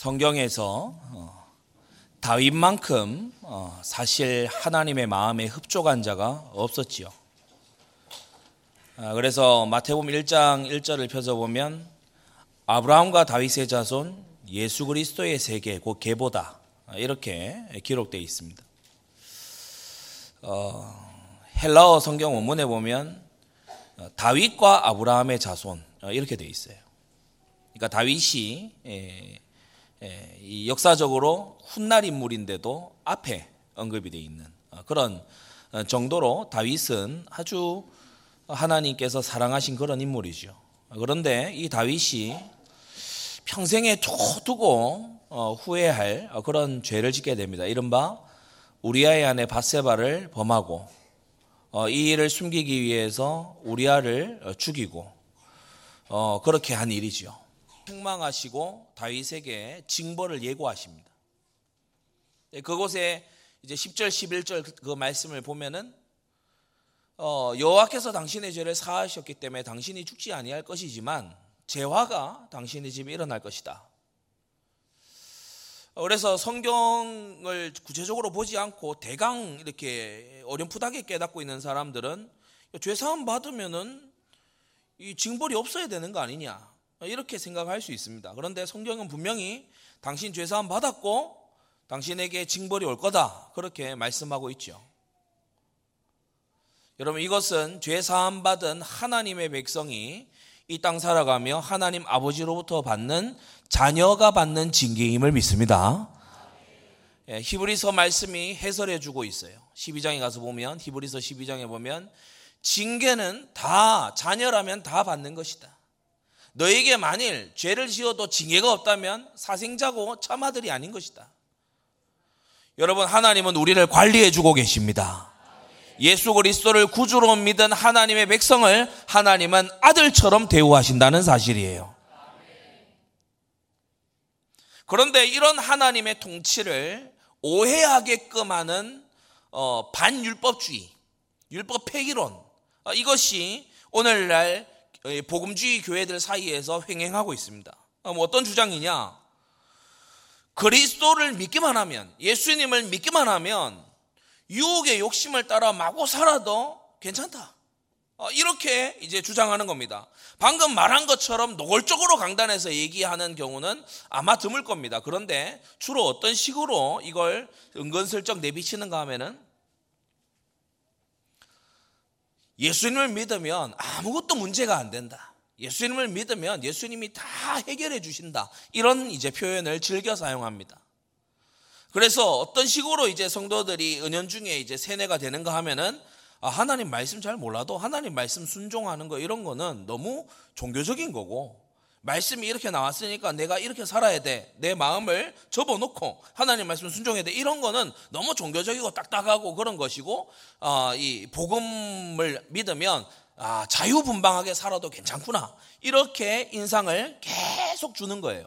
성경에서 다윗만큼 사실 하나님의 마음에 흡족한 자가 없었지요. 그래서 마태봄 1장 1절을 펴서보면 아브라함과 다윗의 자손 예수 그리스도의 세계 곧 계보다 이렇게 기록되어 있습니다. 헬라어 성경 원문에 보면 다윗과 아브라함의 자손 이렇게 되어 있어요. 그러니까 다윗이 이 역사적으로 훗날 인물인데도 앞에 언급이 되어 있는 그런 정도로 다윗은 아주 하나님께서 사랑하신 그런 인물이죠. 그런데 이 다윗이 평생에 두고 후회할 그런 죄를 짓게 됩니다. 이른바 우리아의 아내 밧세바를 범하고 이 일을 숨기기 위해서 우리아를 죽이고 그렇게 한 일이지요. 책망하시고 다윗에게 징벌을 예고하십니다. 그곳에 이제 10절 11절 그 말씀을 보면은 여호와께서 당신의 죄를 사하셨기 때문에 당신이 죽지 아니할 것이지만 재화가 당신의 집에 일어날 것이다. 그래서 성경을 구체적으로 보지 않고 대강 이렇게 어렴풋하게 깨닫고 있는 사람들은 죄 사함 받으면은 이 징벌이 없어야 되는 거 아니냐 이렇게 생각할 수 있습니다. 그런데 성경은 분명히 당신 죄 사함 받았고 당신에게 징벌이 올 거다 그렇게 말씀하고 있죠. 여러분, 이것은 죄 사함 받은 하나님의 백성이 이 땅 살아가며 하나님 아버지로부터 받는 자녀가 받는 징계임을 믿습니다. 히브리서 말씀이 해설해 주고 있어요. 12장에 가서 보면 히브리서 12장에 보면 징계는 다 자녀라면 다 받는 것이다. 너에게 만일 죄를 지어도 징계가 없다면 사생자고 참아들이 아닌 것이다. 여러분, 하나님은 우리를 관리해 주고 계십니다. 예수 그리스도를 구주로 믿은 하나님의 백성을 하나님은 아들처럼 대우하신다는 사실이에요. 그런데 이런 하나님의 통치를 오해하게끔 하는 반율법주의, 율법 폐기론, 이것이 오늘날 복음주의 교회들 사이에서 횡행하고 있습니다. 어떤 주장이냐? 그리스도를 믿기만 하면, 예수님을 믿기만 하면 유혹의 욕심을 따라 마구 살아도 괜찮다. 이렇게 이제 주장하는 겁니다. 방금 말한 것처럼 노골적으로 강단에서 얘기하는 경우는 아마 드물 겁니다. 그런데 주로 어떤 식으로 이걸 은근슬쩍 내비치는가 하면은 예수님을 믿으면 아무것도 문제가 안 된다. 예수님을 믿으면 예수님이 다 해결해 주신다. 이런 이제 표현을 즐겨 사용합니다. 그래서 어떤 식으로 이제 성도들이 은연중에 이제 세뇌가 되는가 하면은 하나님 말씀 잘 몰라도 하나님 말씀 순종하는 거 이런 거는 너무 종교적인 거고 말씀이 이렇게 나왔으니까 내가 이렇게 살아야 돼. 내 마음을 접어놓고 하나님 말씀 순종해야 돼. 이런 거는 너무 종교적이고 딱딱하고 그런 것이고 이 복음을 믿으면 자유분방하게 살아도 괜찮구나. 이렇게 인상을 계속 주는 거예요.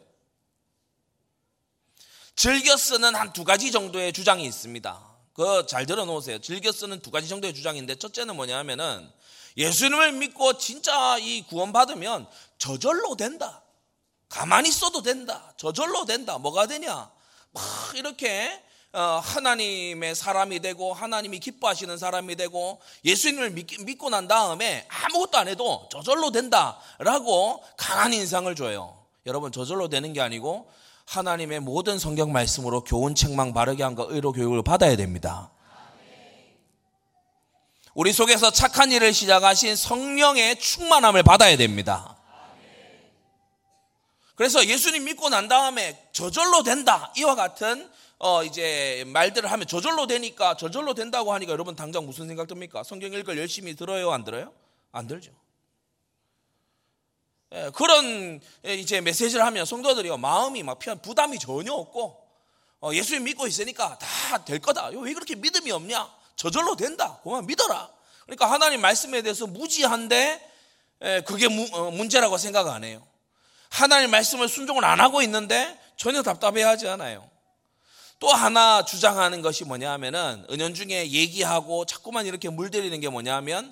즐겨 쓰는 한 두 가지 정도의 주장이 있습니다. 그거 잘 들어놓으세요. 즐겨 쓰는 두 가지 정도의 주장인데 첫째는 뭐냐 하면은 예수님을 믿고 진짜 이 구원 받으면 저절로 된다. 가만히 있어도 된다. 저절로 된다. 뭐가 되냐? 막 이렇게 하나님의 사람이 되고 하나님이 기뻐하시는 사람이 되고 예수님을 믿고 난 다음에 아무것도 안 해도 저절로 된다라고 강한 인상을 줘요. 여러분, 저절로 되는 게 아니고 하나님의 모든 성경 말씀으로 교훈, 책망, 바르게 함과 의로 교육을 받아야 됩니다. 우리 속에서 착한 일을 시작하신 성령의 충만함을 받아야 됩니다. 그래서 예수님 믿고 난 다음에 저절로 된다 이와 같은 이제 말들을 하면 저절로 되니까 저절로 된다고 하니까 여러분 당장 무슨 생각 듭니까? 성경 읽을 열심히 들어요, 안 들어요? 안 들죠. 그런 이제 메시지를 하면 성도들이 마음이 막 부담이 전혀 없고 예수님 믿고 있으니까 다 될 거다. 왜 그렇게 믿음이 없냐? 저절로 된다. 그만 믿어라. 그러니까 하나님 말씀에 대해서 무지한데 그게 문제라고 생각 안 해요. 하나님 말씀을 순종을 안 하고 있는데 전혀 답답해하지 않아요. 또 하나 주장하는 것이 뭐냐 하면은 은연중에 얘기하고 자꾸만 이렇게 물들이는 게 뭐냐 하면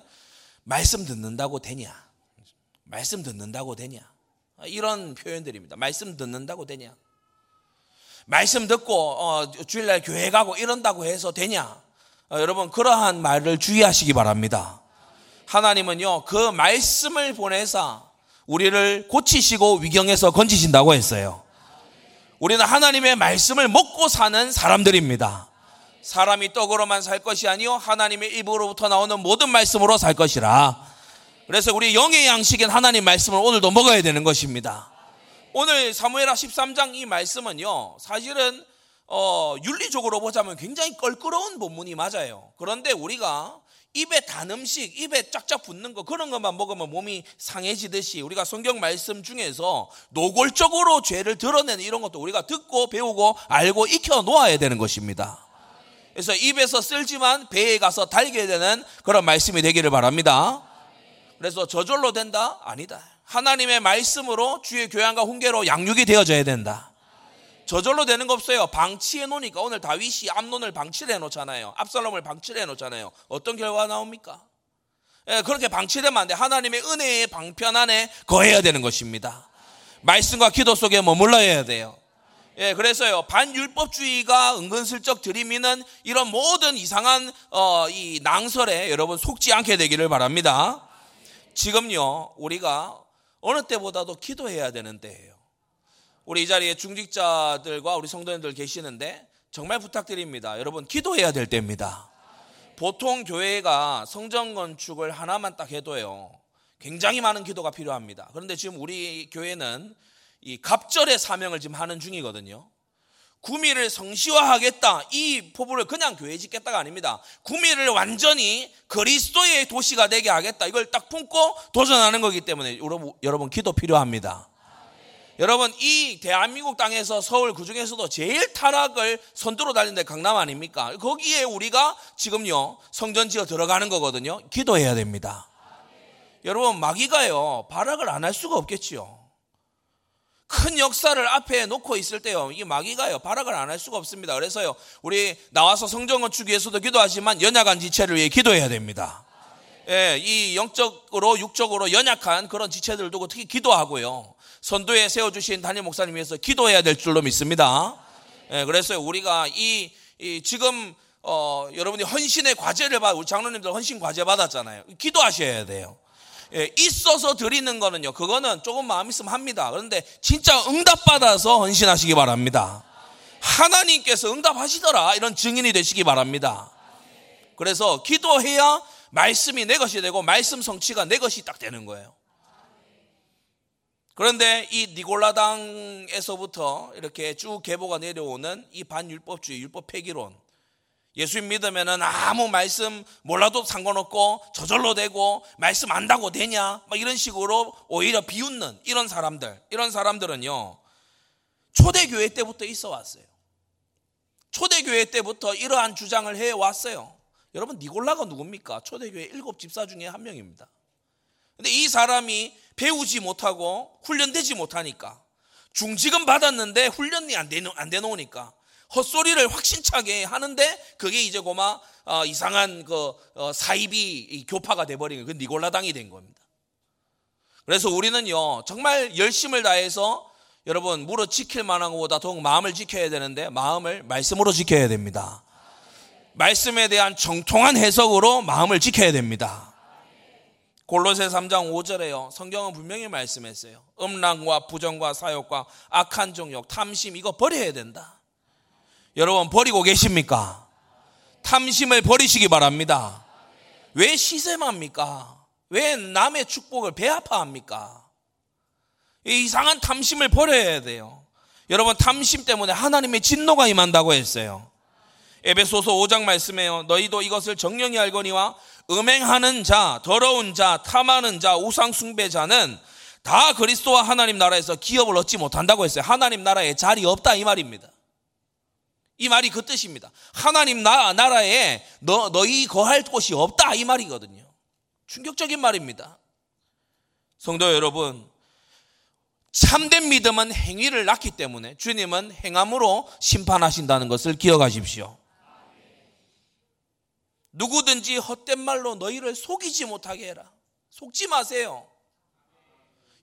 말씀 듣는다고 되냐? 말씀 듣는다고 되냐? 이런 표현들입니다. 말씀 듣는다고 되냐? 말씀 듣고 주일날 교회 가고 이런다고 해서 되냐? 여러분, 그러한 말을 주의하시기 바랍니다. 하나님은요, 그 말씀을 보내사 우리를 고치시고 위경에서 건지신다고 했어요. 우리는 하나님의 말씀을 먹고 사는 사람들입니다. 사람이 떡으로만 살 것이 아니요 하나님의 입으로부터 나오는 모든 말씀으로 살 것이라. 그래서 우리 영의 양식인 하나님 말씀을 오늘도 먹어야 되는 것입니다. 오늘 사무엘하 13장 이 말씀은요, 사실은 윤리적으로 보자면 굉장히 껄끄러운 본문이 맞아요. 그런데 우리가 입에 단 음식, 입에 쫙쫙 붙는 거, 그런 것만 먹으면 몸이 상해지듯이 우리가 성경 말씀 중에서 노골적으로 죄를 드러내는 이런 것도 우리가 듣고 배우고 알고 익혀 놓아야 되는 것입니다. 그래서 입에서 쓸지만 배에 가서 달게 되는 그런 말씀이 되기를 바랍니다. 그래서 저절로 된다? 아니다. 하나님의 말씀으로 주의 교양과 훈계로 양육이 되어져야 된다. 저절로 되는 거 없어요. 방치해 놓으니까 오늘 다윗이 암논을 방치해 놓잖아요. 압살롬을 방치해 놓잖아요. 어떤 결과가 나옵니까? 예, 그렇게 방치되면 안 돼. 하나님의 은혜의 방편 안에 거해야 되는 것입니다. 말씀과 기도 속에 머물러야 돼요. 예, 그래서요, 반율법주의가 은근슬쩍 들이미는 이런 모든 이상한 이 낭설에 여러분 속지 않게 되기를 바랍니다. 지금요, 우리가 어느 때보다도 기도해야 되는 때예요. 우리 이 자리에 중직자들과 우리 성도님들 계시는데 정말 부탁드립니다. 여러분, 기도해야 될 때입니다. 보통 교회가 성전 건축을 하나만 딱 해도요, 굉장히 많은 기도가 필요합니다. 그런데 지금 우리 교회는 이 갑절의 사명을 지금 하는 중이거든요. 구미를 성시화하겠다, 이 포부를 그냥 교회 짓겠다가 아닙니다. 구미를 완전히 그리스도의 도시가 되게 하겠다, 이걸 딱 품고 도전하는 거기 때문에 여러분 기도 필요합니다. 여러분, 이 대한민국 땅에서 서울 그중에서도 제일 타락을 선두로 달린 데 강남 아닙니까? 거기에 우리가 지금요 성전 지어 들어가는 거거든요. 기도해야 됩니다. 여러분, 마귀가요 발악을 안 할 수가 없겠지요. 큰 역사를 앞에 놓고 있을 때요, 이게 마귀가요 발악을 안 할 수가 없습니다. 그래서요, 우리 나와서 성전 건축 위해서도 기도하지만 연약한 지체를 위해 기도해야 됩니다. 예, 이 영적으로 육적으로 연약한 그런 지체들을 두고 특히 기도하고요, 선도에 세워주신 담임 목사님 위해서 기도해야 될 줄로 믿습니다. 예, 그래서 우리가 지금 여러분이 헌신의 과제를 우리 장로님들 헌신 과제 받았잖아요. 기도하셔야 돼요. 예, 있어서 드리는 거는요, 그거는 조금 마음 있으면 합니다. 그런데 진짜 응답받아서 헌신하시기 바랍니다. 하나님께서 응답하시더라, 이런 증인이 되시기 바랍니다. 그래서 기도해야 말씀이 내 것이 되고 말씀 성취가 내 것이 딱 되는 거예요. 그런데 이 니골라당에서부터 이렇게 쭉 계보가 내려오는 이 반율법주의, 율법 폐기론, 예수님 믿으면 아무 말씀 몰라도 상관없고 저절로 되고 말씀 안다고 되냐, 막 이런 식으로 오히려 비웃는 이런 사람들은요 초대교회 때부터 있어 왔어요. 초대교회 때부터 이러한 주장을 해왔어요. 여러분, 니골라가 누굽니까? 초대교회 7 집사 중에 한 명입니다. 근데 이 사람이 배우지 못하고 훈련되지 못하니까, 중직은 받았는데 훈련이 안 되노니까 헛소리를 확신차게 하는데, 그게 이제 고마 이상한 사이비 교파가 돼버린 그 니골라당이 된 겁니다. 그래서 우리는요, 정말 열심을 다해서 여러분 무릎 지킬 만한 것보다 더욱 마음을 지켜야 되는데, 마음을 말씀으로 지켜야 됩니다. 말씀에 대한 정통한 해석으로 마음을 지켜야 됩니다. 골로세 3장 5절에요. 성경은 분명히 말씀했어요. 음란과 부정과 사욕과 악한 정욕, 탐심, 이거 버려야 된다. 여러분, 버리고 계십니까? 탐심을 버리시기 바랍니다. 왜 시샘합니까? 왜 남의 축복을 배아파합니까? 이 이상한 탐심을 버려야 돼요. 여러분, 탐심 때문에 하나님의 진노가 임한다고 했어요. 에베소서 5장 말씀해요. 너희도 이것을 정령히 알거니와 음행하는 자, 더러운 자, 탐하는 자, 우상 숭배자는 다 그리스도와 하나님 나라에서 기업을 얻지 못한다고 했어요. 하나님 나라에 자리 없다, 이 말입니다. 이 말이 그 뜻입니다. 하나님 나라에 너희 거할 곳이 없다, 이 말이거든요. 충격적인 말입니다. 성도 여러분, 참된 믿음은 행위를 낳기 때문에 주님은 행함으로 심판하신다는 것을 기억하십시오. 누구든지 헛된 말로 너희를 속이지 못하게 해라. 속지 마세요.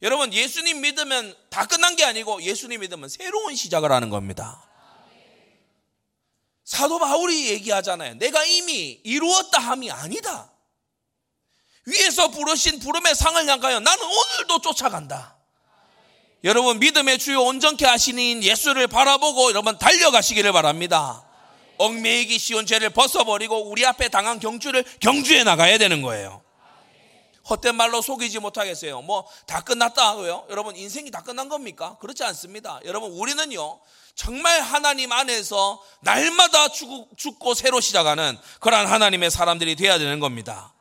여러분, 예수님 믿으면 다 끝난 게 아니고 예수님 믿으면 새로운 시작을 하는 겁니다. 사도 바울이 얘기하잖아요. 내가 이미 이루었다 함이 아니다. 위에서 부르신 부름의 상을 향하여 나는 오늘도 쫓아간다. 여러분, 믿음의 주요 온전케 하시는 예수를 바라보고 여러분 달려가시기를 바랍니다. 얽매이기 쉬운 죄를 벗어버리고 우리 앞에 당한 경주를 경주해 나가야 되는 거예요. 헛된 말로 속이지 못하겠어요. 뭐 다 끝났다 하고요. 여러분 인생이 다 끝난 겁니까? 그렇지 않습니다. 여러분 우리는요 정말 하나님 안에서 날마다 죽고 새로 시작하는 그러한 하나님의 사람들이 되어야 되는 겁니다.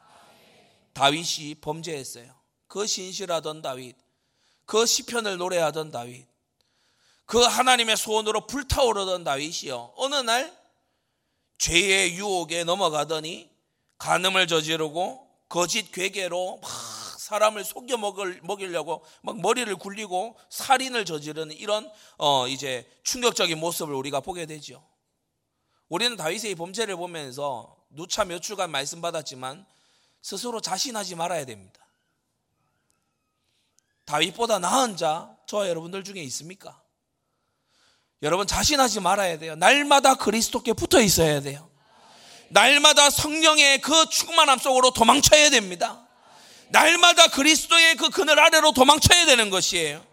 다윗이 범죄했어요. 그 신실하던 다윗, 그 시편을 노래하던 다윗, 그 하나님의 소원으로 불타오르던 다윗이요 어느 날 죄의 유혹에 넘어가더니 간음을 저지르고 거짓 괴계로 막 사람을 속여 먹이려고 막 머리를 굴리고 살인을 저지르는 이런 이제 충격적인 모습을 우리가 보게 되죠. 우리는 다윗의 범죄를 보면서 누차 몇 주간 말씀 받았지만 스스로 자신하지 말아야 됩니다. 다윗보다 나은 자, 저 여러분들 중에 있습니까? 여러분 자신하지 말아야 돼요. 날마다 그리스도께 붙어 있어야 돼요. 날마다 성령의 그 충만함 속으로 도망쳐야 됩니다. 날마다 그리스도의 그 그늘 아래로 도망쳐야 되는 것이에요.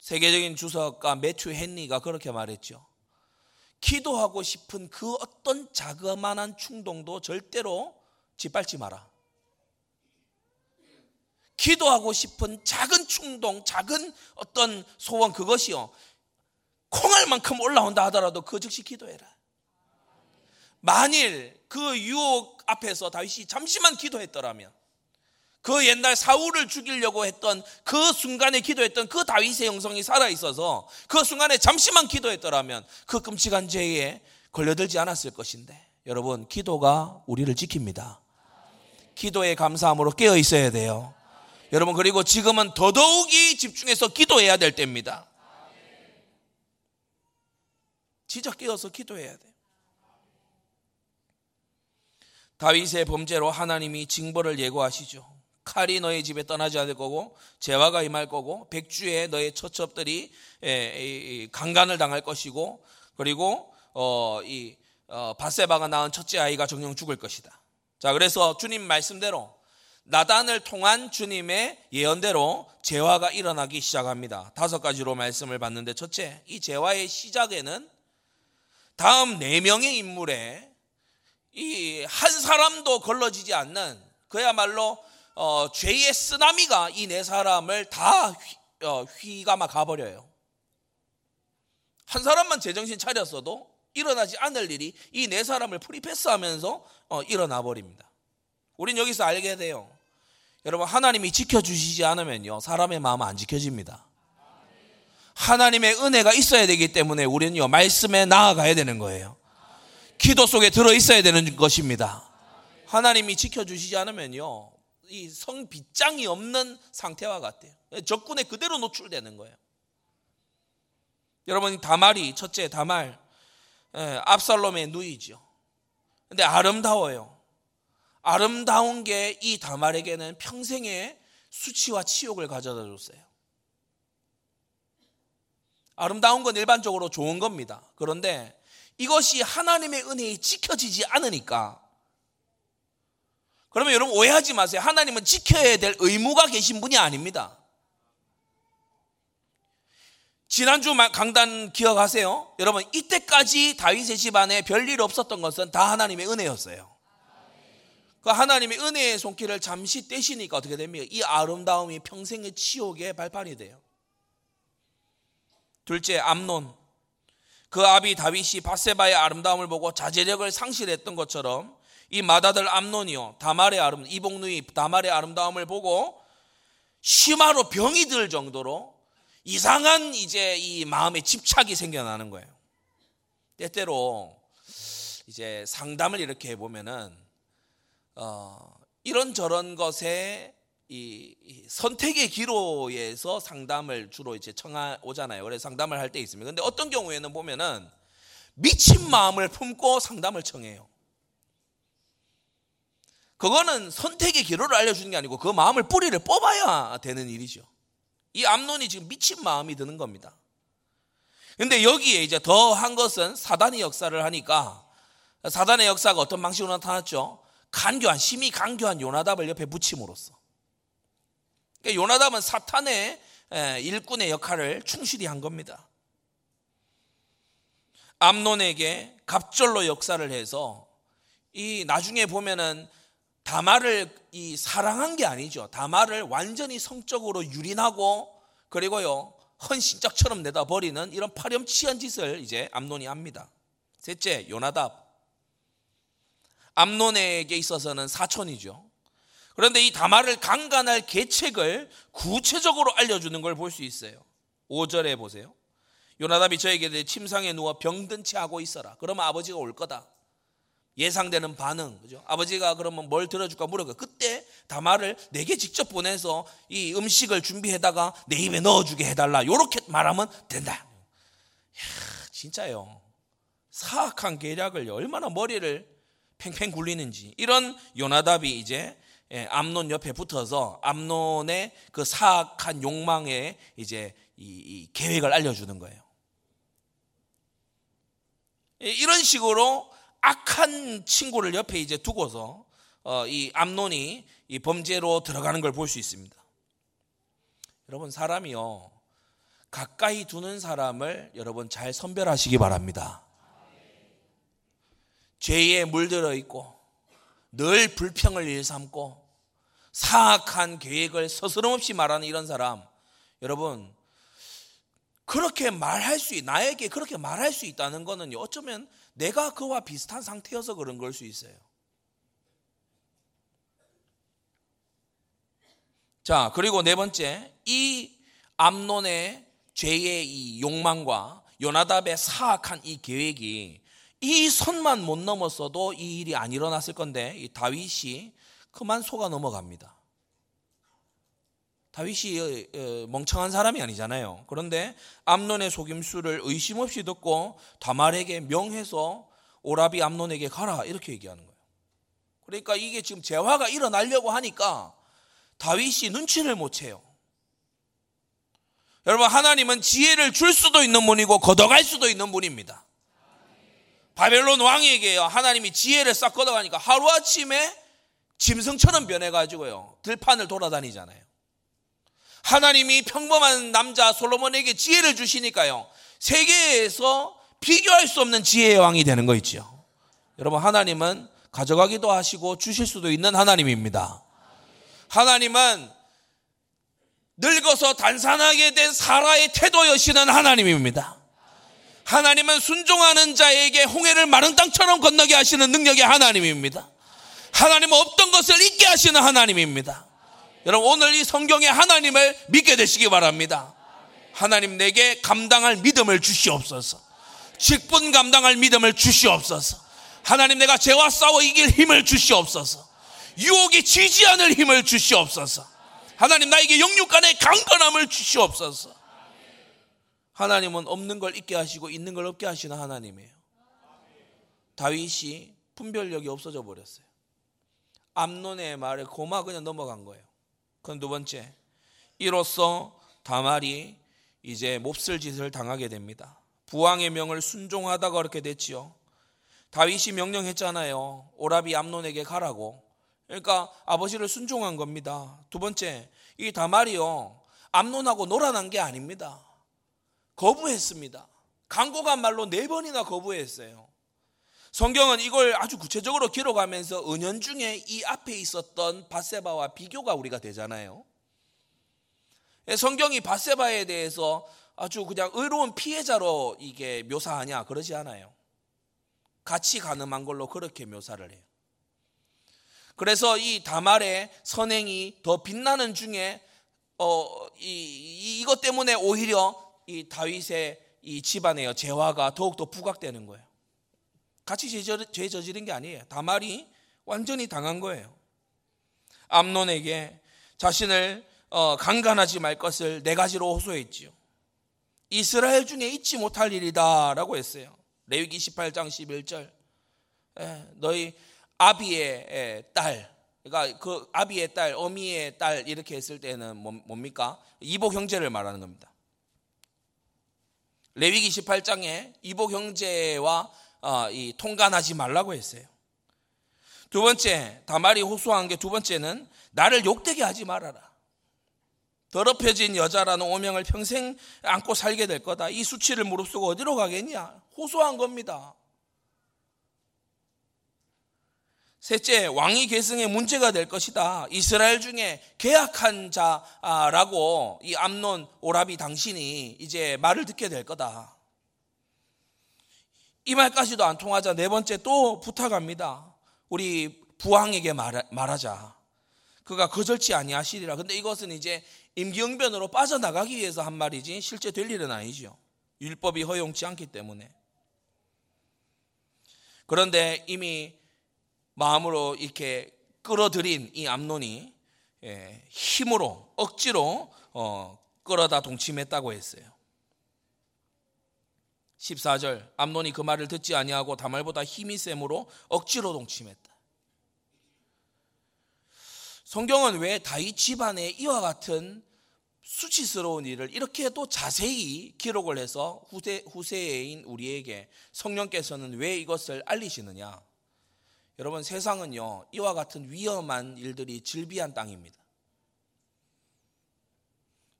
세계적인 주석가 매튜 헨리가 그렇게 말했죠. 기도하고 싶은 그 어떤 자그마한 충동도 절대로 짓밟지 마라. 기도하고 싶은 작은 충동, 작은 어떤 소원, 그것이요 콩알 만큼 올라온다 하더라도 그 즉시 기도해라. 만일 그 유혹 앞에서 다윗이 잠시만 기도했더라면, 그 옛날 사울을 죽이려고 했던 그 순간에 기도했던 그 다윗의 영성이 살아있어서 그 순간에 잠시만 기도했더라면 그 끔찍한 죄에 걸려들지 않았을 것인데, 여러분 기도가 우리를 지킵니다. 기도의 감사함으로 깨어 있어야 돼요. 여러분 그리고 지금은 더더욱이 집중해서 기도해야 될 때입니다. 진짜 깨어서 기도해야 돼요. 다윗의 범죄로 하나님이 징벌을 예고하시죠. 칼이 너의 집에 떠나지 않을 거고 재화가 임할 거고 백주에 너의 처첩들이 강간을 당할 것이고 그리고 바세바가 낳은 첫째 아이가 정녕 죽을 것이다. 자, 그래서 주님 말씀대로 나단을 통한 주님의 예언대로 재화가 일어나기 시작합니다. 5가지로 말씀을 받는데, 첫째, 이 재화의 시작에는 다음 4명의 인물에 이 한 사람도 걸러지지 않는 그야말로 죄의 쓰나미가 이 4사람을 다 휘감아 가버려요. 한 사람만 제정신 차렸어도 일어나지 않을 일이 이 4사람을 프리패스하면서 일어나 버립니다. 우린 여기서 알게 돼요. 여러분 하나님이 지켜주시지 않으면요 사람의 마음은 안 지켜집니다. 하나님의 은혜가 있어야 되기 때문에 우리는요 말씀에 나아가야 되는 거예요. 기도 속에 들어있어야 되는 것입니다. 하나님이 지켜주시지 않으면요 이 성빗장이 없는 상태와 같아요. 적군에 그대로 노출되는 거예요. 여러분 다말이, 첫째 다말, 압살롬의 누이죠. 근데 아름다워요. 아름다운 게 이 다말에게는 평생의 수치와 치욕을 가져다 줬어요. 아름다운 건 일반적으로 좋은 겁니다. 그런데 이것이 하나님의 은혜에 지켜지지 않으니까. 그러면 여러분 오해하지 마세요. 하나님은 지켜야 될 의무가 계신 분이 아닙니다. 지난주 강단 기억하세요? 여러분 이때까지 다윗의 집안에 별일 없었던 것은 다 하나님의 은혜였어요. 그 하나님의 은혜의 손길을 잠시 떼시니까 어떻게 됩니까? 이 아름다움이 평생의 치욕의 발판이 돼요. 둘째, 암논. 그 아비 다윗이 밧세바의 아름다움을 보고 자제력을 상실했던 것처럼 이 맏아들 암논이요 다말의 아름다움, 이복누이 다말의 아름다움을 보고 심화로 병이 들 정도로 이상한 이제 이 마음의 집착이 생겨나는 거예요. 때때로 이제 상담을 이렇게 해보면은 이런저런 것에 이 선택의 기로에서 상담을 주로 이제 청하오잖아요. 원래 상담을 할 때 있습니다. 그런데 어떤 경우에는 보면은 미친 마음을 품고 상담을 청해요. 그거는 선택의 기로를 알려주는 게 아니고 그 마음을 뿌리를 뽑아야 되는 일이죠. 이 암론이 지금 미친 마음이 드는 겁니다. 근데 여기에 이제 더한 것은 사단이 역사를 하니까 사단의 역사가 어떤 방식으로 나타났죠? 심히 간교한 요나답을 옆에 붙임으로써. 그러니까 요나답은 사탄의 일꾼의 역할을 충실히 한 겁니다. 암논에게 갑절로 역사를 해서 이 나중에 보면은 다말을 이 사랑한 게 아니죠. 다말을 완전히 성적으로 유린하고 그리고요 헌신짝처럼 내다버리는 이런 파렴치한 짓을 이제 암논이 합니다. 셋째, 요나답. 암논에게 있어서는 사촌이죠. 그런데 이 다말을 강간할 계책을 구체적으로 알려주는 걸 볼 수 있어요. 5절에 보세요. 요나답이 저에게 침상에 누워 병든 채 하고 있어라. 그러면 아버지가 올 거다. 예상되는 반응, 그죠? 아버지가 그러면 뭘 들어줄까 물어봐. 그때 다말을 내게 직접 보내서 이 음식을 준비해다가 내 입에 넣어주게 해달라. 이렇게 말하면 된다. 이야, 진짜요. 사악한 계략을 얼마나 머리를 팽팽 굴리는지. 이런 요나답이 이제 암논 옆에 붙어서 암논의 그 사악한 욕망에 이제 이 계획을 알려주는 거예요. 이런 식으로 악한 친구를 옆에 이제 두고서 이 암논이 이 범죄로 들어가는 걸 볼 수 있습니다. 여러분, 사람이요, 가까이 두는 사람을 여러분 잘 선별하시기 바랍니다. 죄에 물들어 있고 늘 불평을 일삼고 사악한 계획을 서스럼없이 말하는 이런 사람, 여러분 나에게 그렇게 말할 수 있다는 거는요, 어쩌면 내가 그와 비슷한 상태여서 그런 걸 수 있어요. 자, 그리고 네 번째, 이 암논의 죄의 이 욕망과 요나답의 사악한 이 계획이 이 선만 못 넘었어도 이 일이 안 일어났을 건데 이 다윗이 그만 속아 넘어갑니다. 다윗이 멍청한 사람이 아니잖아요. 그런데 암논의 속임수를 의심 없이 듣고 다말에게 명해서 오라비 암논에게 가라, 이렇게 얘기하는 거예요. 그러니까 이게 지금 재화가 일어나려고 하니까 다윗이 눈치를 못 채요. 여러분, 하나님은 지혜를 줄 수도 있는 분이고 걷어갈 수도 있는 분입니다. 바벨론 왕에게 하나님이 지혜를 싹 걷어가니까 하루아침에 짐승처럼 변해가지고요 들판을 돌아다니잖아요. 하나님이 평범한 남자 솔로몬에게 지혜를 주시니까요 세계에서 비교할 수 없는 지혜의 왕이 되는 거 있죠. 여러분, 하나님은 가져가기도 하시고 주실 수도 있는 하나님입니다. 하나님은 늙어서 단산하게 된 사라의 태도 여시는 하나님입니다. 하나님은 순종하는 자에게 홍해를 마른 땅처럼 건너게 하시는 능력의 하나님입니다. 하나님은 없던 것을 있게 하시는 하나님입니다. 여러분, 오늘 이 성경의 하나님을 믿게 되시기 바랍니다. 하나님, 내게 감당할 믿음을 주시옵소서. 직분 감당할 믿음을 주시옵소서. 하나님, 내가 죄와 싸워 이길 힘을 주시옵소서. 유혹이 지지 않을 힘을 주시옵소서. 하나님, 나에게 영육간의 강건함을 주시옵소서. 하나님은 없는 걸 있게 하시고 있는 걸 없게 하시는 하나님이에요. 다윗이 분별력이 없어져 버렸어요. 암논의 말에 고마 그냥 넘어간 거예요. 그건 두 번째, 이로써 다말이 이제 몹쓸 짓을 당하게 됩니다. 부왕의 명을 순종하다가 그렇게 됐지요. 다윗이 명령했잖아요. 오라비 암논에게 가라고. 그러니까 아버지를 순종한 겁니다. 두 번째, 이 다말이요 암논하고 놀아난 게 아닙니다. 거부했습니다. 간곡한 말로 4번이나 거부했어요. 성경은 이걸 아주 구체적으로 기록하면서 은연중에 이 앞에 있었던 밧세바와 비교가 우리가 되잖아요. 성경이 밧세바에 대해서 아주 그냥 의로운 피해자로 이게 묘사하냐, 그러지 않아요. 같이 가늠한 걸로 그렇게 묘사를 해요. 그래서 이 다말의 선행이 더 빛나는 중에 이것 때문에 오히려 이 다윗의 이 집안의 재화가 더욱더 부각되는 거예요. 같이 죄 저지른 게 아니에요. 다말이 완전히 당한 거예요. 암논에게 자신을 강간하지 말 것을 4가지로 호소했지요. 이스라엘 중에 잊지 못할 일이다 라고 했어요. 레위기 18장 11절. 너희 아비의 딸, 그러니까 그 아비의 딸, 어미의 딸, 이렇게 했을 때는 뭡니까? 이복 형제를 말하는 겁니다. 레위기 18장에 이복 형제와 이 통간하지 말라고 했어요. 두 번째, 다말이 호소한 게 두 번째는 나를 욕되게 하지 말아라. 더럽혀진 여자라는 오명을 평생 안고 살게 될 거다. 이 수치를 무릅쓰고 어디로 가겠냐? 호소한 겁니다. 셋째, 왕위 계승에 문제가 될 것이다. 이스라엘 중에 계약한 자라고 이 암논 오라비 당신이 이제 말을 듣게 될 거다. 이 말까지도 안 통하자 네 번째 또 부탁합니다. 우리 부왕에게 말하자. 그가 거절치 아니하시리라. 근데 이것은 이제 임기응변으로 빠져나가기 위해서 한 말이지 실제 될 일은 아니죠. 율법이 허용치 않기 때문에. 그런데 이미 마음으로 이렇게 끌어들인 이 암논이 힘으로 억지로 끌어다 동침했다고 했어요. 14절, 암논이 그 말을 듣지 아니하고 다말보다 힘이 세므로 억지로 동침했다. 성경은 왜 다윗 집안에 이와 같은 수치스러운 일을 이렇게 또 자세히 기록을 해서 후세인 우리에게 성령께서는 왜 이것을 알리시느냐? 여러분, 세상은요 이와 같은 위험한 일들이 즐비한 땅입니다.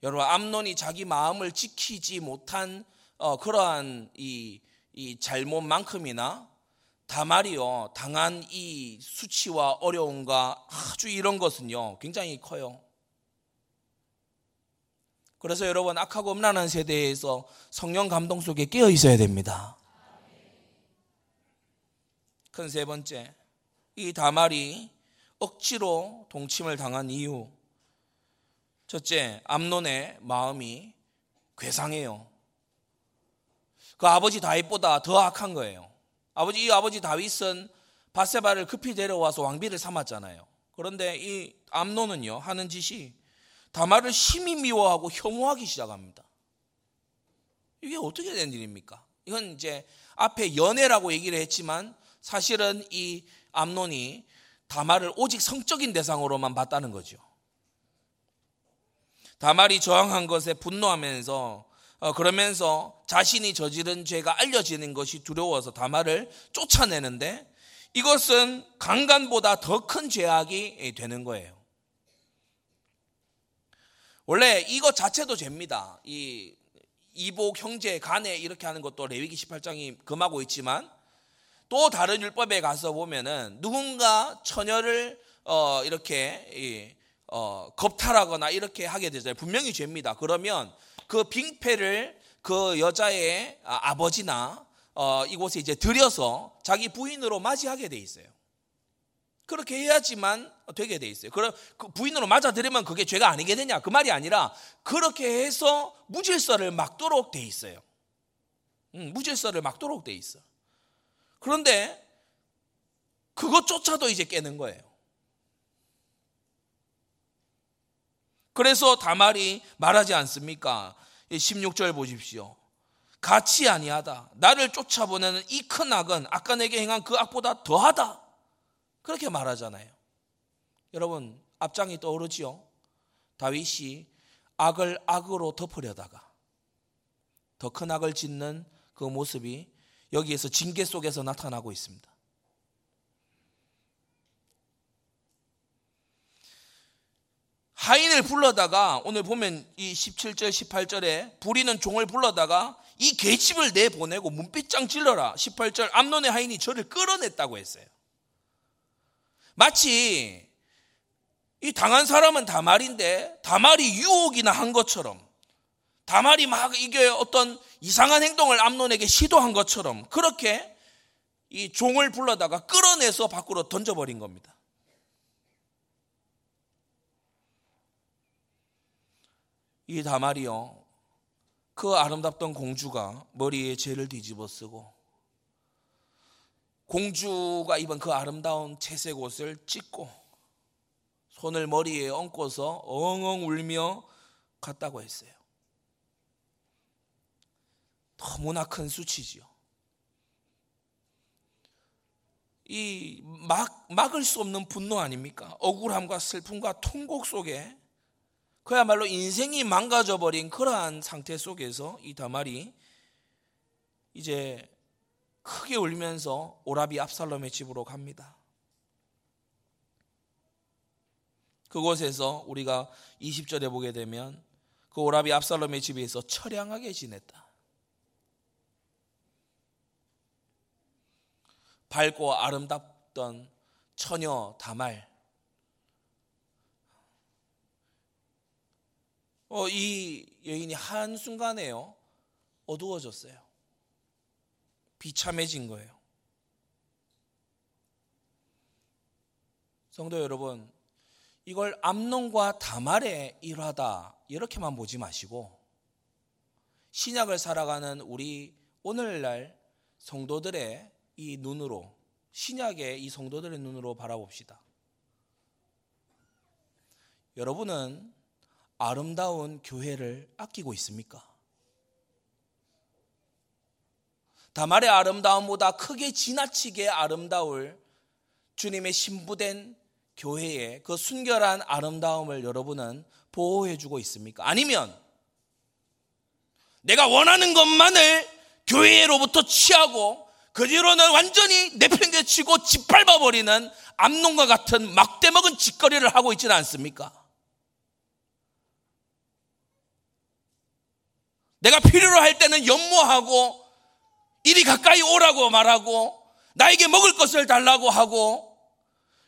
여러분, 암논이 자기 마음을 지키지 못한 그러한 이 잘못만큼이나 다말이요 당한 이 수치와 어려움과 아주 이런 것은요 굉장히 커요. 그래서 여러분, 악하고 음란한 세대에서 성령 감동 속에 깨어 있어야 됩니다. 큰 세 번째, 이 다말이 억지로 동침을 당한 이유. 첫째, 암논의 마음이 괴상해요. 그 아버지 다윗보다 더 악한 거예요. 아버지 다윗은 바세바를 급히 데려와서 왕비를 삼았잖아요. 그런데 이 암논은요 하는 짓이 다말을 심히 미워하고 혐오하기 시작합니다. 이게 어떻게 된 일입니까? 이건 이제 앞에 연애라고 얘기를 했지만 사실은 이 암논이 다말을 오직 성적인 대상으로만 봤다는 거죠. 다말이 저항한 것에 분노하면서 그러면서 자신이 저지른 죄가 알려지는 것이 두려워서 다말을 쫓아내는데 이것은 강간보다 더 큰 죄악이 되는 거예요. 원래 이것 자체도 죄입니다. 이 이복 형제 간에 이렇게 하는 것도 레위기 18장이 금하고 있지만 또 다른 율법에 가서 보면은 누군가 처녀를 이렇게 겁탈하거나 이렇게 하게 되잖아요. 분명히 죄입니다. 그러면 그 빙패를 그 여자의 아버지나 이곳에 이제 들여서 자기 부인으로 맞이하게 돼 있어요. 그렇게 해야지만 되게 돼 있어요. 그럼 그 부인으로 맞아들이면 그게 죄가 아니게 되냐? 그 말이 아니라 그렇게 해서 무질서를 막도록 돼 있어요. 무질서를 막도록 돼 있어. 그런데 그것조차도 이제 깨는 거예요. 그래서 다말이 말하지 않습니까? 16절 보십시오. 같이 아니하다. 나를 쫓아보내는 이 큰 악은 아까 내게 행한 그 악보다 더하다. 그렇게 말하잖아요. 여러분, 앞장이 떠오르지요? 다윗이 악을 악으로 덮으려다가 더 큰 악을 짓는 그 모습이 여기에서 징계 속에서 나타나고 있습니다. 하인을 불러다가 오늘 보면 이 17절 18절에 부리는 종을 불러다가 이 계집을 내보내고 문빗장 찔러라. 18절, 암논의 하인이 저를 끌어냈다고 했어요. 마치 이 당한 사람은 다말인데 다말이 유혹이나 한 것처럼 다말이 막 이게 어떤 이상한 행동을 암논에게 시도한 것처럼 그렇게 이 종을 불러다가 끌어내서 밖으로 던져버린 겁니다. 이 다말이요, 그 아름답던 공주가 머리에 죄를 뒤집어 쓰고 공주가 입은 그 아름다운 채색 옷을 찢고 손을 머리에 얹고서 엉엉 울며 갔다고 했어요. 너무나 큰 수치지요. 이 막을 수 없는 분노 아닙니까? 억울함과 슬픔과 통곡 속에 그야말로 인생이 망가져버린 그러한 상태 속에서 이 다말이 이제 크게 울면서 오라비 압살롬의 집으로 갑니다. 그곳에서 우리가 20절에 보게 되면 그 오라비 압살롬의 집에서 처량하게 지냈다. 밝고 아름답던 처녀 다말, 이 여인이 한순간에요 어두워졌어요. 비참해진 거예요. 성도 여러분, 이걸 암논과 다말의 일화다 이렇게만 보지 마시고, 신약을 살아가는 우리 오늘날 성도들의 이 눈으로, 신약의 이 성도들의 눈으로 바라봅시다. 여러분은 아름다운 교회를 아끼고 있습니까? 다말의 아름다움보다 크게 지나치게 아름다울 주님의 신부된 교회의 그 순결한 아름다움을 여러분은 보호해주고 있습니까? 아니면 내가 원하는 것만을 교회로부터 취하고 그 뒤로는 완전히 내팽개치고 짓밟아버리는 암논과 같은 막대먹은 짓거리를 하고 있지는 않습니까? 내가 필요로 할 때는 연모하고 이리 가까이 오라고 말하고 나에게 먹을 것을 달라고 하고,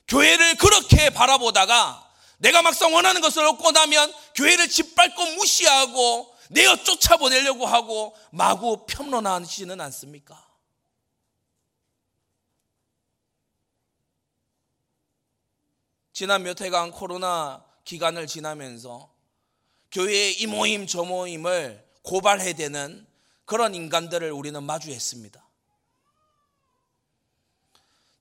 교회를 그렇게 바라보다가 내가 막상 원하는 것을 얻고 나면 교회를 짓밟고 무시하고 내어 쫓아보내려고 하고 마구 폄론하시지는 않습니까? 지난 몇 해간 코로나 기간을 지나면서 교회의 이 모임 저 모임을 고발해대는 그런 인간들을 우리는 마주했습니다.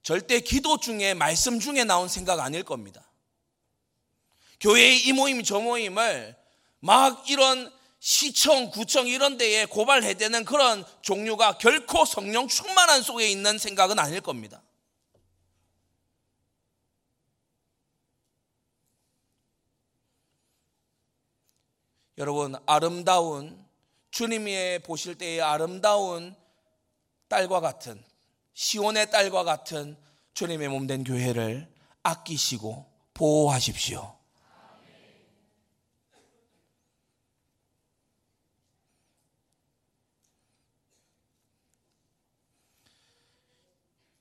절대 기도 중에, 말씀 중에 나온 생각 아닐 겁니다. 교회의 이 모임 저 모임을 막 이런 시청, 구청 이런 데에 고발해대는 그런 종류가 결코 성령 충만한 속에 있는 생각은 아닐 겁니다. 여러분, 아름다운 주님이 보실 때의 아름다운 딸과 같은, 시온의 딸과 같은 주님의 몸된 교회를 아끼시고 보호하십시오.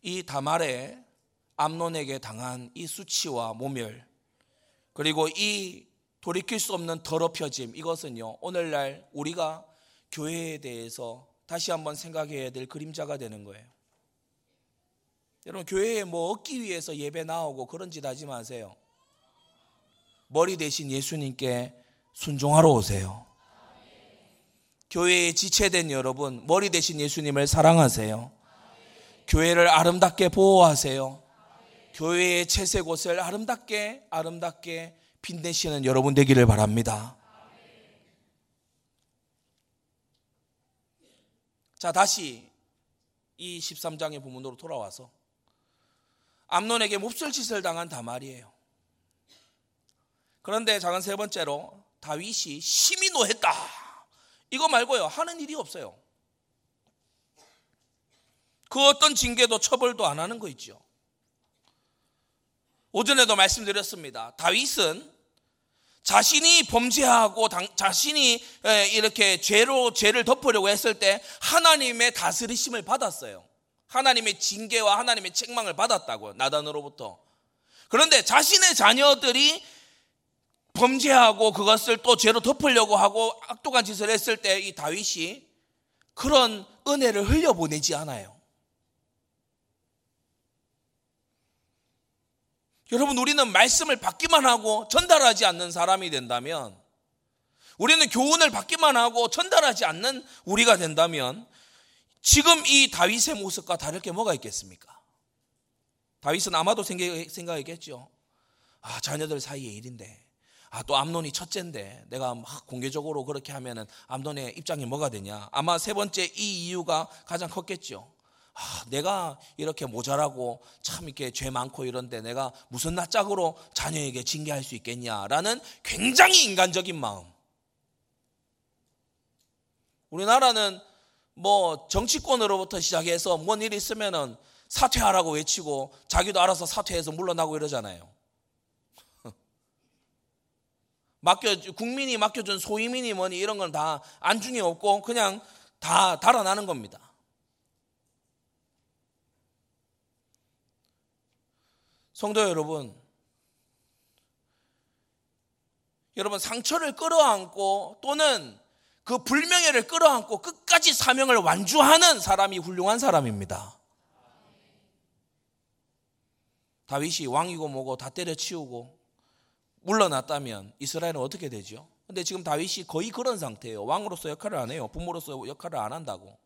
이 다말의 암논에게 당한 이 수치와 모멸, 그리고 이 돌이킬 수 없는 더럽혀짐, 이것은요 오늘날 우리가 교회에 대해서 다시 한번 생각해야 될 그림자가 되는 거예요. 여러분, 교회에 뭐 얻기 위해서 예배 나오고 그런 짓 하지 마세요. 머리 대신 예수님께 순종하러 오세요. 교회에 지체된 여러분, 머리 대신 예수님을 사랑하세요. 교회를 아름답게 보호하세요. 교회의 채색옷을 아름답게 빛내시는 여러분 되기를 바랍니다. 자, 다시 이 13장의 본문으로 돌아와서 암논에게 몹쓸 짓을 당한 다말이에요. 그런데 작은 세 번째로, 다윗이 심히 노했다. 이거 말고요 하는 일이 없어요. 그 어떤 징계도 처벌도 안 하는 거 있죠. 오전에도 말씀드렸습니다. 다윗은 자신이 범죄하고 자신이 이렇게 죄를 덮으려고 했을 때 하나님의 다스리심을 받았어요. 하나님의 징계와 하나님의 책망을 받았다고요, 나단으로부터. 그런데 자신의 자녀들이 범죄하고 그것을 또 죄로 덮으려고 하고 악독한 짓을 했을 때 이 다윗이 그런 은혜를 흘려보내지 않아요. 여러분, 우리는 말씀을 받기만 하고 전달하지 않는 사람이 된다면, 우리는 교훈을 받기만 하고 전달하지 않는 우리가 된다면 지금 이 다윗의 모습과 다를 게 뭐가 있겠습니까? 다윗은 아마도 생각했겠죠. 자녀들 사이의 일인데, 또 암논이 첫째인데 내가 막 공개적으로 그렇게 하면은 암논의 입장이 뭐가 되냐. 아마 세 번째 이 이유가 가장 컸겠죠. 내가 이렇게 모자라고 참 이렇게 죄 많고 이런데 내가 무슨 낯짝으로 자녀에게 징계할 수 있겠냐라는 굉장히 인간적인 마음. 우리나라는 뭐 정치권으로부터 시작해서 뭔 일이 있으면은 사퇴하라고 외치고 자기도 알아서 사퇴해서 물러나고 이러잖아요. 국민이 맡겨준 소임이니 뭐니 이런 건 다 안중에 없고 그냥 다 달아나는 겁니다. 성도 여러분, 상처를 끌어안고 또는 그 불명예를 끌어안고 끝까지 사명을 완주하는 사람이 훌륭한 사람입니다. 다윗이 왕이고 뭐고 다 때려치우고 물러났다면 이스라엘은 어떻게 되죠? 근데 지금 다윗이 거의 그런 상태예요. 왕으로서 역할을 안 해요. 부모로서 역할을 안 한다고.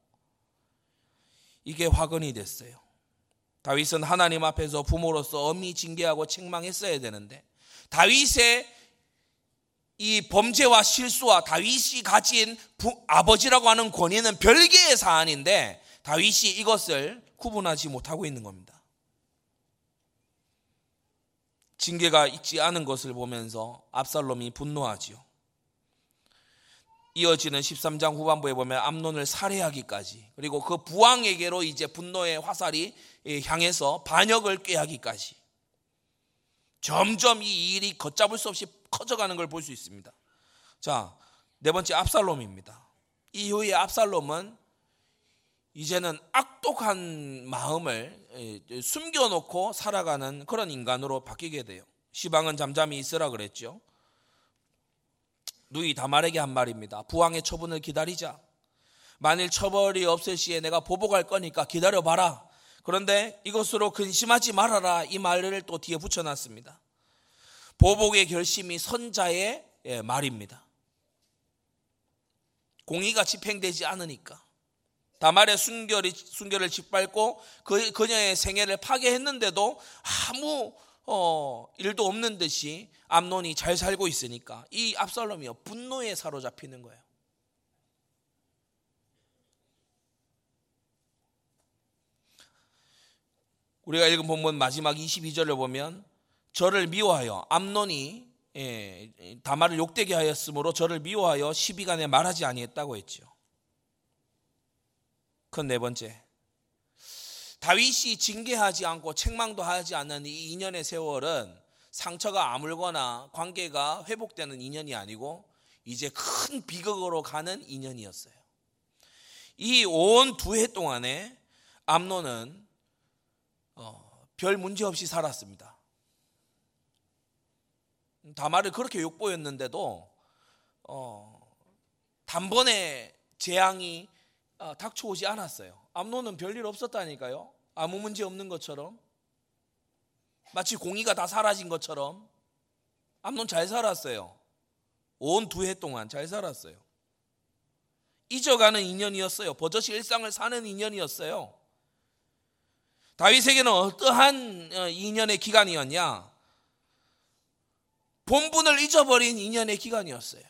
이게 화근이 됐어요. 다윗은 하나님 앞에서 부모로서 엄히 징계하고 책망했어야 되는데 다윗의 이 범죄와 실수와 다윗이 가진 아버지라고 하는 권위는 별개의 사안인데 다윗이 이것을 구분하지 못하고 있는 겁니다. 징계가 있지 않은 것을 보면서 압살롬이 분노하지요. 이어지는 13장 후반부에 보면 암논을 살해하기까지, 그리고 그 부왕에게로 이제 분노의 화살이 향해서 반역을 꾀하기까지 점점 이 일이 걷잡을 수 없이 커져가는 걸 볼 수 있습니다. 자, 네 번째 압살롬입니다. 이후에 압살롬은 이제는 악독한 마음을 숨겨놓고 살아가는 그런 인간으로 바뀌게 돼요. 시방은 잠잠히 있으라 그랬죠. 누이 다말에게 한 말입니다. 부왕의 처분을 기다리자. 만일 처벌이 없을 시에 내가 보복할 거니까 기다려봐라. 그런데 이것으로 근심하지 말아라. 이 말을 또 뒤에 붙여놨습니다. 보복의 결심이 선자의 말입니다. 공의가 집행되지 않으니까. 다말의 순결을 짓밟고 그녀의 생애를 파괴했는데도 아무 일도 없는 듯이 암논이 잘 살고 있으니까 이 압살롬이요, 분노에 사로잡히는 거예요. 우리가 읽은 본문 마지막 22절을 보면 저를 미워하여, 암논이 다말을 욕되게 하였으므로 저를 미워하여 시비간에 말하지 아니했다고 했죠. 큰 네 번째, 다윗이 징계하지 않고 책망도 하지 않는 이 인연의 세월은 상처가 아물거나 관계가 회복되는 인연이 아니고 이제 큰 비극으로 가는 인연이었어요. 이 온 2해 동안에 암논은 별 문제 없이 살았습니다. 다말을 그렇게 욕보였는데도 단번에 재앙이 닥쳐오지 않았어요. 암논은 별일 없었다니까요. 아무 문제 없는 것처럼, 마치 공의가 다 사라진 것처럼 암논 잘 살았어요. 온 2해 동안 잘 살았어요. 잊어가는 인연이었어요. 버젓이 일상을 사는 인연이었어요. 다윗에게는 어떠한 인연의 기간이었냐? 본분을 잊어버린 인연의 기간이었어요.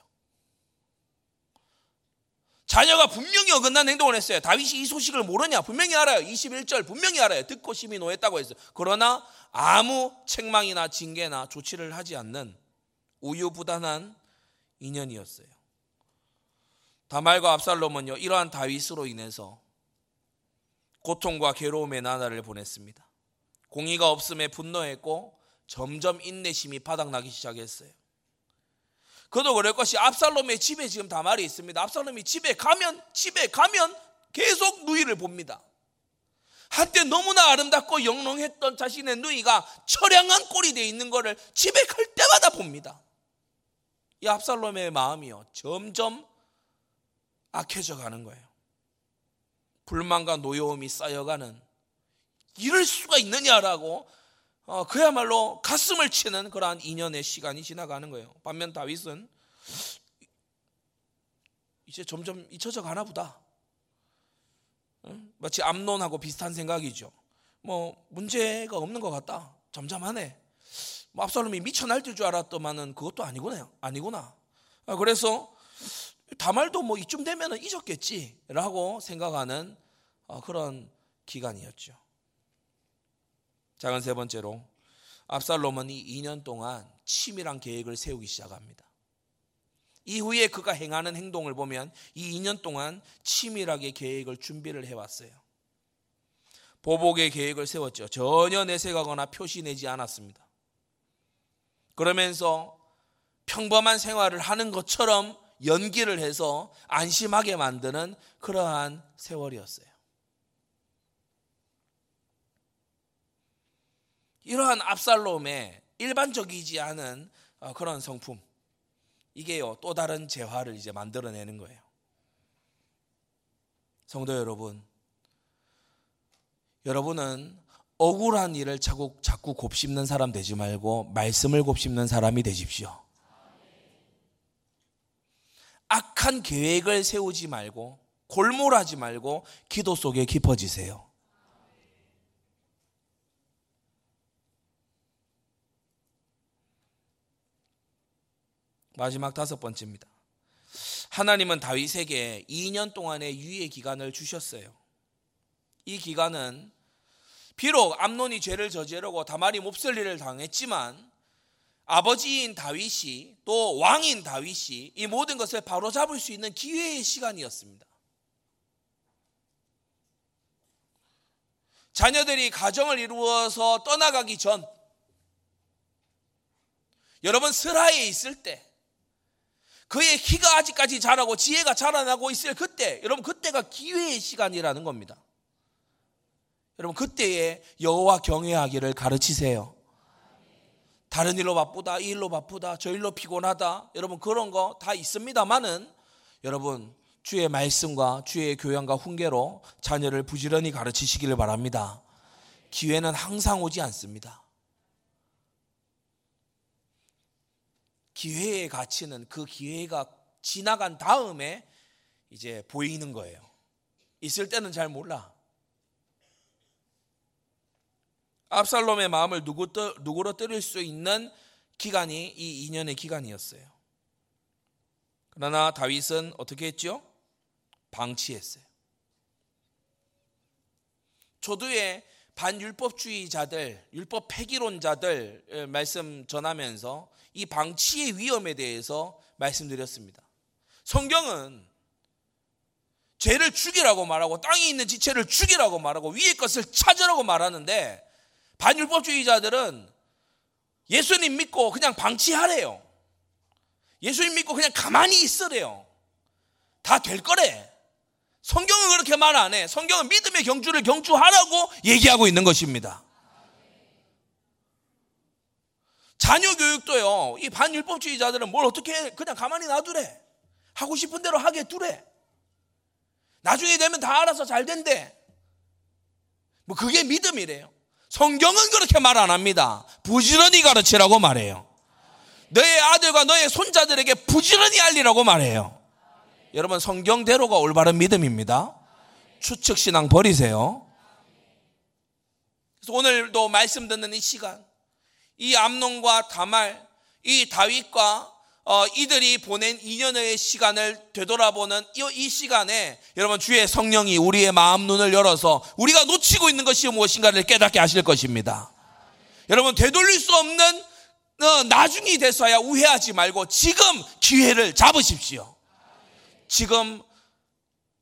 자녀가 분명히 어긋난 행동을 했어요. 다윗이 이 소식을 모르냐? 분명히 알아요. 21절 분명히 알아요. 듣고 심히 노했다고 했어요. 그러나 아무 책망이나 징계나 조치를 하지 않는 우유부단한 인연이었어요. 다말과 압살롬은요, 이러한 다윗으로 인해서 고통과 괴로움의 나날을 보냈습니다. 공의가 없음에 분노했고 점점 인내심이 바닥나기 시작했어요. 그도 그럴 것이 압살롬의 집에 지금 다말이 있습니다. 압살롬이 집에 가면 계속 누이를 봅니다. 한때 너무나 아름답고 영롱했던 자신의 누이가 처량한 꼴이 되어 있는 것을 집에 갈 때마다 봅니다. 이 압살롬의 마음이요, 점점 악해져 가는 거예요. 불만과 노여움이 쌓여가는, 이럴 수가 있느냐라고 그야말로 가슴을 치는 그러한 인연의 시간이 지나가는 거예요. 반면 다윗은 이제 점점 잊혀져 가나 보다. 마치 암논하고 비슷한 생각이죠. 뭐 문제가 없는 것 같다. 잠잠하네. 뭐 압살롬이 미쳐 날뛸 줄 알았더만은 그것도 아니구나. 그래서 다말도 뭐 이쯤 되면은 잊었겠지라고 생각하는 그런 기간이었죠. 작은 세 번째로, 압살롬은 이 2년 동안 치밀한 계획을 세우기 시작합니다. 이후에 그가 행하는 행동을 보면 이 2년 동안 치밀하게 계획을 준비를 해왔어요. 보복의 계획을 세웠죠. 전혀 내색하거나 표시내지 않았습니다. 그러면서 평범한 생활을 하는 것처럼 연기를 해서 안심하게 만드는 그러한 세월이었어요. 이러한 압살롬의 일반적이지 않은 그런 성품, 이게요 또 다른 재화를 이제 만들어내는 거예요. 성도 여러분, 여러분은 억울한 일을 자꾸 곱씹는 사람 되지 말고 말씀을 곱씹는 사람이 되십시오. 악한 계획을 세우지 말고 골몰하지 말고 기도 속에 깊어지세요. 마지막 5번째입니다. 하나님은 다윗에게 2년 동안의 유예 기간을 주셨어요. 이 기간은 비록 암논이 죄를 저지르고 다말이 몹쓸 일을 당했지만 아버지인 다윗이 또 왕인 다윗이 이 모든 것을 바로잡을 수 있는 기회의 시간이었습니다. 자녀들이 가정을 이루어서 떠나가기 전, 여러분 스라에 있을 때, 그의 키가 아직까지 자라고 지혜가 자라나고 있을 그때, 여러분 그때가 기회의 시간이라는 겁니다. 여러분 그때에 여호와 경외하기를 가르치세요. 다른 일로 바쁘다, 이 일로 바쁘다, 저 일로 피곤하다, 여러분 그런 거 다 있습니다만은 여러분 주의 말씀과 주의 교양과 훈계로 자녀를 부지런히 가르치시기를 바랍니다. 기회는 항상 오지 않습니다. 기회의 가치는 그 기회가 지나간 다음에 이제 보이는 거예요. 있을 때는 잘 몰라. 압살롬의 마음을 누구러뜨릴 수 있는 기간이 이 2년의 기간이었어요. 그러나 다윗은 어떻게 했죠? 방치했어요. 초두에 반율법주의자들, 율법 폐기론자들 말씀 전하면서 이 방치의 위험에 대해서 말씀드렸습니다. 성경은 죄를 죽이라고 말하고 땅에 있는 지체를 죽이라고 말하고 위의 것을 찾으라고 말하는데 반율법주의자들은 예수님 믿고 그냥 방치하래요. 예수님 믿고 그냥 가만히 있으래요. 다 될 거래. 성경은 그렇게 말 안 해. 성경은 믿음의 경주를 경주하라고 얘기하고 있는 것입니다. 자녀 교육도요, 이 반율법주의자들은 뭘 어떻게 해? 그냥 가만히 놔두래. 하고 싶은 대로 하게 두래. 나중에 되면 다 알아서 잘 된대. 뭐 그게 믿음이래요. 성경은 그렇게 말 안 합니다. 부지런히 가르치라고 말해요. 너의 아들과 너의 손자들에게 부지런히 알리라고 말해요. 여러분 성경대로가 올바른 믿음입니다. 추측신앙 버리세요. 그래서 오늘도 말씀 듣는 이 시간, 이 암논과 다말, 이 다윗과 이들이 보낸 2년의 시간을 되돌아보는 이 시간에 여러분 주의 성령이 우리의 마음 눈을 열어서 우리가 놓치고 있는 것이 무엇인가를 깨닫게 하실 것입니다. 여러분 되돌릴 수 없는 나중이 돼서야 우회하지 말고 지금 기회를 잡으십시오. 지금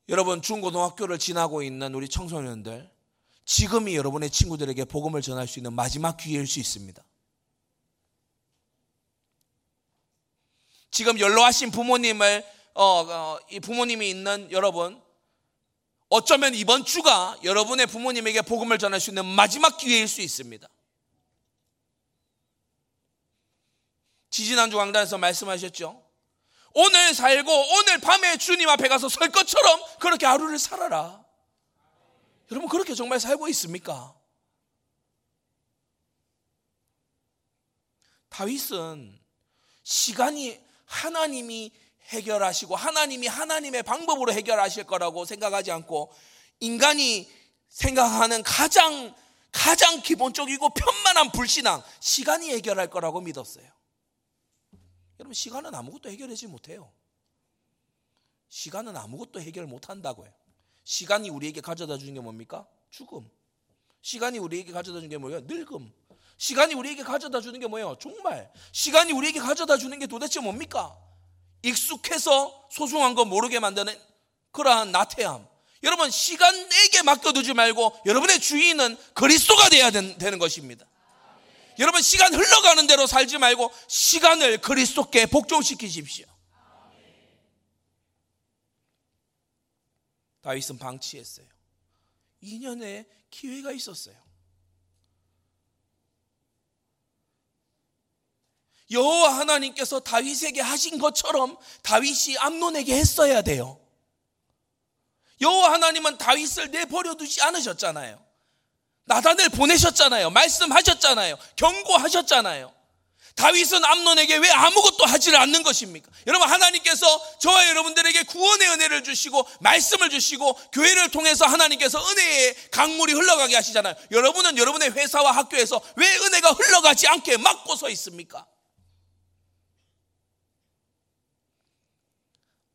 여러분 중고등학교를 지나고 있는 우리 청소년들, 지금이 여러분의 친구들에게 복음을 전할 수 있는 마지막 기회일 수 있습니다. 지금 연로하신 부모님을 이 부모님이 있는 여러분, 어쩌면 이번 주가 여러분의 부모님에게 복음을 전할 수 있는 마지막 기회일 수 있습니다. 지지난주 강단에서 말씀하셨죠. 오늘 살고 오늘 밤에 주님 앞에 가서 설 것처럼 그렇게 하루를 살아라. 여러분 그렇게 정말 살고 있습니까? 다윗은 시간이 하나님이 해결하시고 하나님의 방법으로 해결하실 거라고 생각하지 않고 인간이 생각하는 가장 기본적이고 편만한 불신앙, 시간이 해결할 거라고 믿었어요. 여러분 시간은 아무것도 해결하지 못해요. 시간은 아무것도 해결 못한다고요. 시간이 우리에게 가져다 주는 게 뭡니까? 죽음. 시간이 우리에게 가져다 주는 게 뭐예요? 늙음. 시간이 우리에게 가져다 주는 게 뭐예요? 정말 시간이 우리에게 가져다 주는 게 도대체 뭡니까? 익숙해서 소중한 거 모르게 만드는 그러한 나태함. 여러분, 시간 내게 맡겨두지 말고 여러분의 주인은 그리스도가 돼야 되는 것입니다. 여러분, 시간 흘러가는 대로 살지 말고 시간을 그리스도께 복종시키십시오. 다윗은 방치했어요. 2년의 기회가 있었어요. 여호와 하나님께서 다윗에게 하신 것처럼 다윗이 암논에게 했어야 돼요. 여호와 하나님은 다윗을 내버려 두지 않으셨잖아요. 나단을 보내셨잖아요. 말씀하셨잖아요. 경고하셨잖아요. 다윗은 암논에게 왜 아무것도 하지를 않는 것입니까? 여러분, 하나님께서 저와 여러분들에게 구원의 은혜를 주시고 말씀을 주시고 교회를 통해서 하나님께서 은혜의 강물이 흘러가게 하시잖아요. 여러분은 여러분의 회사와 학교에서 왜 은혜가 흘러가지 않게 막고 서 있습니까?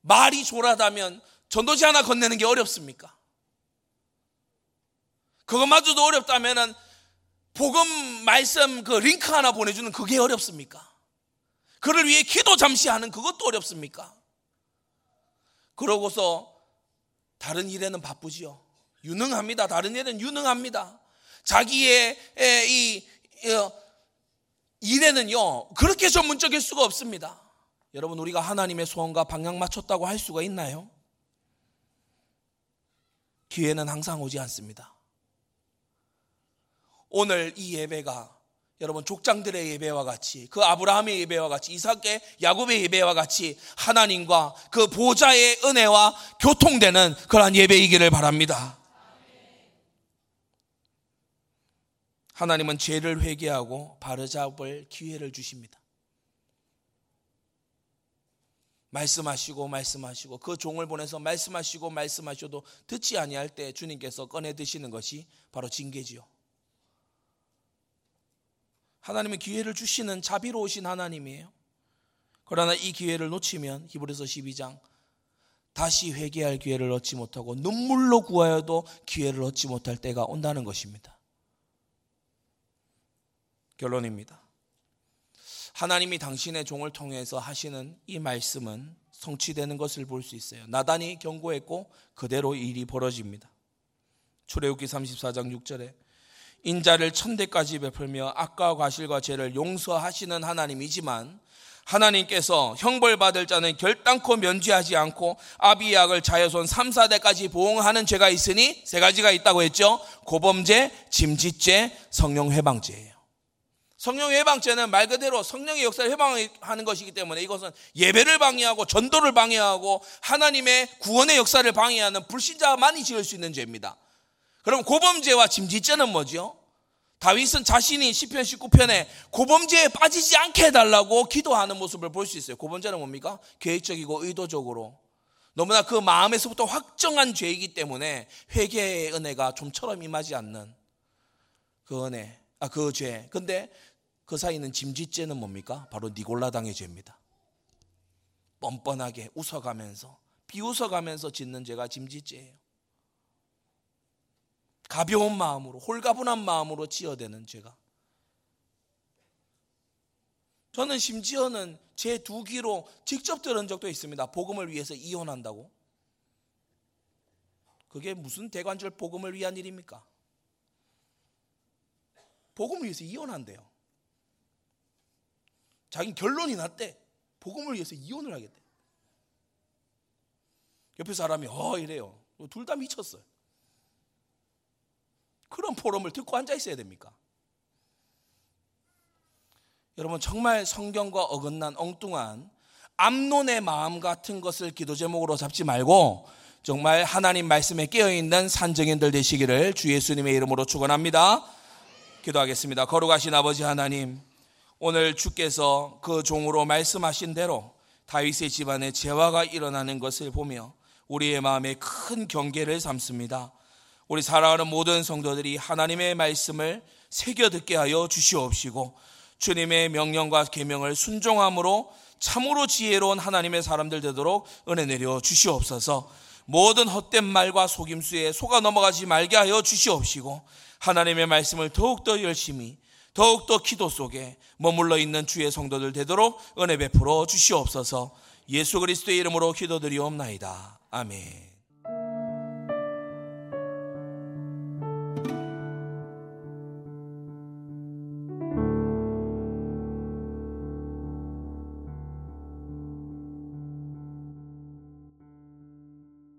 말이 졸하다면 전도지 하나 건네는 게 어렵습니까? 그것마저도 어렵다면은 복음 말씀 그 링크 하나 보내주는 그게 어렵습니까? 그를 위해 기도 잠시 하는 그것도 어렵습니까? 그러고서 다른 일에는 바쁘지요. 유능합니다. 다른 일에는 유능합니다. 자기의 이 일에는요 그렇게 전문적일 수가 없습니다. 여러분, 우리가 하나님의 소원과 방향 맞췄다고 할 수가 있나요? 기회는 항상 오지 않습니다. 오늘 이 예배가 여러분 족장들의 예배와 같이 그 아브라함의 예배와 같이 이삭의 야곱의 예배와 같이 하나님과 그 보좌의 은혜와 교통되는 그러한 예배이기를 바랍니다. 하나님은 죄를 회개하고 바로잡을 기회를 주십니다. 말씀하시고 말씀하시고 그 종을 보내서 말씀하시고 말씀하셔도 듣지 아니할 때 주님께서 꺼내 드시는 것이 바로 징계지요. 하나님은 기회를 주시는 자비로우신 하나님이에요. 그러나 이 기회를 놓치면 히브리서 12장 다시 회개할 기회를 얻지 못하고 눈물로 구하여도 기회를 얻지 못할 때가 온다는 것입니다. 결론입니다. 하나님이 당신의 종을 통해서 하시는 이 말씀은 성취되는 것을 볼 수 있어요. 나단이 경고했고 그대로 일이 벌어집니다. 출애굽기 34장 6절에 인자를 천대까지 베풀며 악과 과실과 죄를 용서하시는 하나님이지만 하나님께서 형벌받을 자는 결단코 면죄하지 않고 아비약을 자여손 3-4대까지 보응하는 죄가 있으니 세 가지가 있다고 했죠. 고범죄, 짐짓죄, 성령회방죄예요. 성령회방죄는 말 그대로 성령의 역사를 회방하는 것이기 때문에 이것은 예배를 방해하고 전도를 방해하고 하나님의 구원의 역사를 방해하는 불신자만이 지을 수 있는 죄입니다. 그럼 고범죄와 짐짓죄는 뭐죠? 다윗은 자신이 시편 19편에 고범죄에 빠지지 않게 해달라고 기도하는 모습을 볼 수 있어요. 고범죄는 뭡니까? 계획적이고 의도적으로 너무나 그 마음에서부터 확정한 죄이기 때문에 회개의 은혜가 좀처럼 임하지 않는 그 은혜, 그 죄. 근데 그 사이는 짐짓죄는 뭡니까? 바로 니골라당의 죄입니다. 뻔뻔하게 웃어가면서 비웃어가면서 짓는 죄가 짐짓죄예요. 가벼운 마음으로 홀가분한 마음으로 지어대는 죄가. 저는 심지어는 제 두 귀로 직접 들은 적도 있습니다. 복음을 위해서 이혼한다고. 그게 무슨 대관절 복음을 위한 일입니까? 복음을 위해서 이혼한대요. 자기는 결론이 났대. 복음을 위해서 이혼을 하겠대. 옆에 사람이 이래요. 둘 다 미쳤어요. 그런 포럼을 듣고 앉아 있어야 됩니까? 여러분, 정말 성경과 어긋난 엉뚱한 암논의 마음 같은 것을 기도 제목으로 잡지 말고 정말 하나님 말씀에 깨어있는 산증인들 되시기를 주 예수님의 이름으로 축원합니다. 기도하겠습니다. 거룩하신 아버지 하나님, 오늘 주께서 그 종으로 말씀하신 대로 다윗의 집안에 재화가 일어나는 것을 보며 우리의 마음에 큰 경계를 삼습니다. 우리 사랑하는 모든 성도들이 하나님의 말씀을 새겨 듣게 하여 주시옵시고 주님의 명령과 계명을 순종함으로 참으로 지혜로운 하나님의 사람들 되도록 은혜 내려 주시옵소서. 모든 헛된 말과 속임수에 속아 넘어가지 말게 하여 주시옵시고 하나님의 말씀을 더욱더 열심히 더욱더 기도 속에 머물러 있는 주의 성도들 되도록 은혜 베풀어 주시옵소서. 예수 그리스도의 이름으로 기도드리옵나이다. 아멘.